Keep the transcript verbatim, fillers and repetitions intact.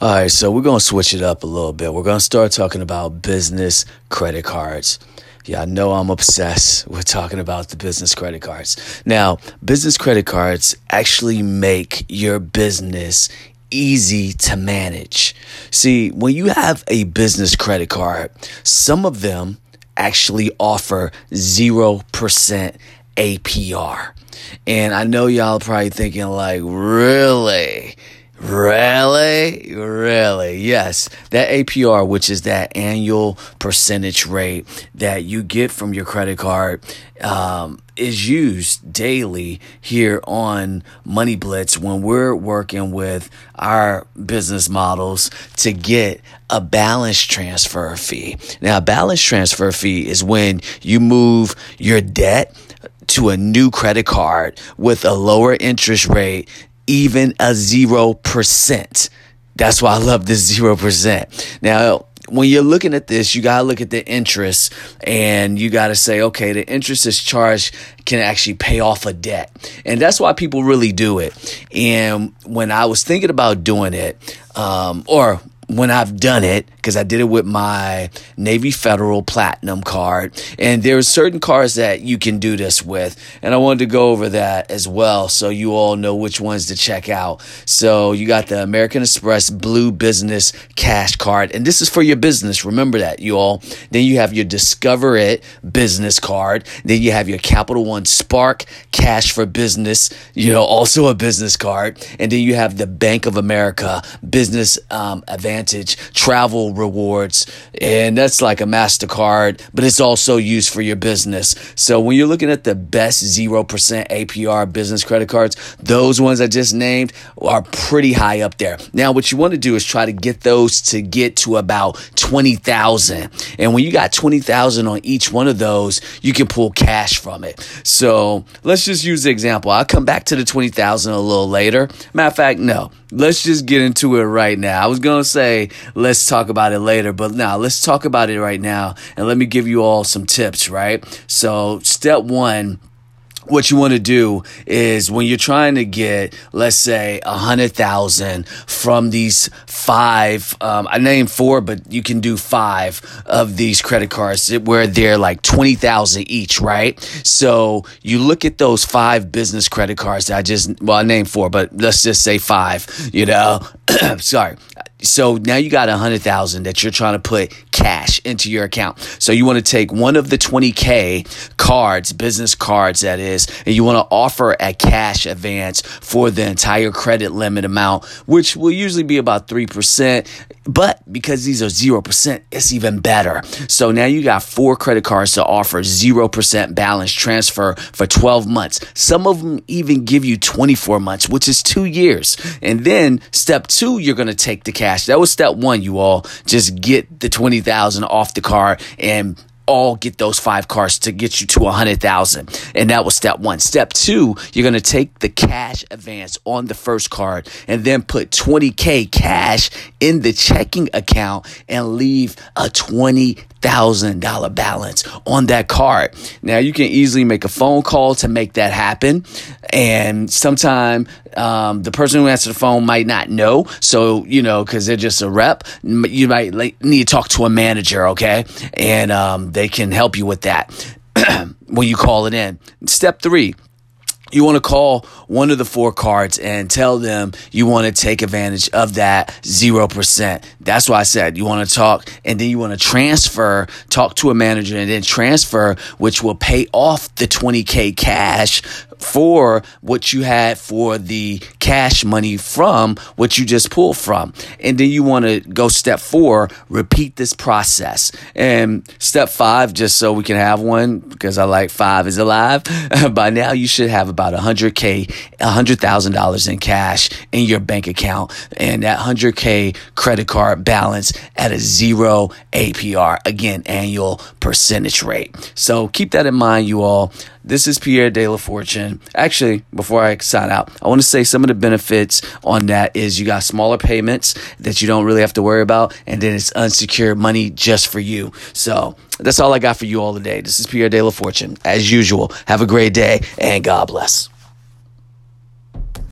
All right, so we're going to switch it up a little bit. We're going to start talking about business credit cards. Yeah, I know I'm obsessed with talking about the business credit cards. Now, business credit cards actually make your business easy to manage. See, when you have a business credit card, some of them actually offer zero percent A P R. And I know y'all are probably thinking like, really? Really? Really? Yes. That A P R, which is that annual percentage rate that you get from your credit card, um, is used daily here on Money Blitz when we're working with our business models to get a balance transfer fee. Now, a balance transfer fee is when you move your debt to a new credit card with a lower interest rate, even a zero percent. That's why I love this zero percent. Now, when you're looking at this, you got to look at the interest and you got to say, okay, the interest is charged can actually pay off a debt. And that's why people really do it. And when I was thinking about doing it, um, or when I've done it, because I did it with my Navy Federal Platinum card, and there are certain cards that you can do this with, and I wanted to go over that as well so you all know which ones to check out. So you got the American Express Blue Business Cash Card, and this is for your business. Remember that, you all. Then you have your Discover It Business Card. Then you have your Capital One Spark Cash for Business, you know, also a business card. And then you have the Bank of America Business um, Advantage Travel Rewards, and that's like a MasterCard, but it's also used for your business. So when you're looking at the best zero percent A P R business credit cards, those ones I just named are pretty high up there. Now, what you want to do is try to get those to get to about twenty thousand. And when you got twenty thousand on each one of those, you can pull cash from it. So let's just use the example. I'll come back to the twenty thousand a little later. Matter of fact, no. Let's just get into it right now. I was going to say, let's talk about it later, but now let's talk about it right now. And let me give you all some tips, right? So step one, what you want to do is when you're trying to get, let's say, one hundred thousand from these five, um, I named four, but you can do five of these credit cards where they're like twenty thousand each, right? So you look at those five business credit cards that I just, well, I named four, but let's just say five, you know, sorry. So now you got one hundred thousand that you're trying to put cash into your account. So you want to take one of the twenty K cards, business cards that is, and you want to offer a cash advance for the entire credit limit amount, which will usually be about three percent. But because these are zero percent, it's even better. So now you got four credit cards to offer zero percent balance transfer for twelve months. Some of them even give you twenty-four months, which is two years. And then step two, you're going to take the cash. That was step one, you all. Just get the twenty thousand off the car and all get those five cars to get you to one hundred thousand. And that was step one. Step two, you're going to take the cash advance on the first card and then put twenty K cash in the checking account and leave a twenty thousand dollars balance on that card. Now, you can easily make a phone call to make that happen. And sometimes um, the person who answers the phone might not know. So, you know, because they're just a rep, you might like, need to talk to a manager, okay? And, um, they can help you with that when you call it in. Step three, you want to call one of the four cards and tell them you want to take advantage of that zero percent. That's why I said you want to talk, and then you want to transfer, talk to a manager and then transfer, which will pay off the twenty K cash for what you had for the cash money from what you just pulled from. And then you want to go step four, repeat this process. And step five, just so we can have one, because I like five is alive. By now you should have about one hundred K, one hundred thousand dollars in cash in your bank account, and that one hundred K credit card balance at a zero A P R, again, annual percentage rate. So keep that in mind, you all. This is Pierre de la Fortune. Actually, before I sign out, I want to say some of the benefits on that is you got smaller payments that you don't really have to worry about, and then it's unsecured money just for you. So that's all I got for you all today. This is Pierre de la Fortune. As usual, have a great day, and God bless.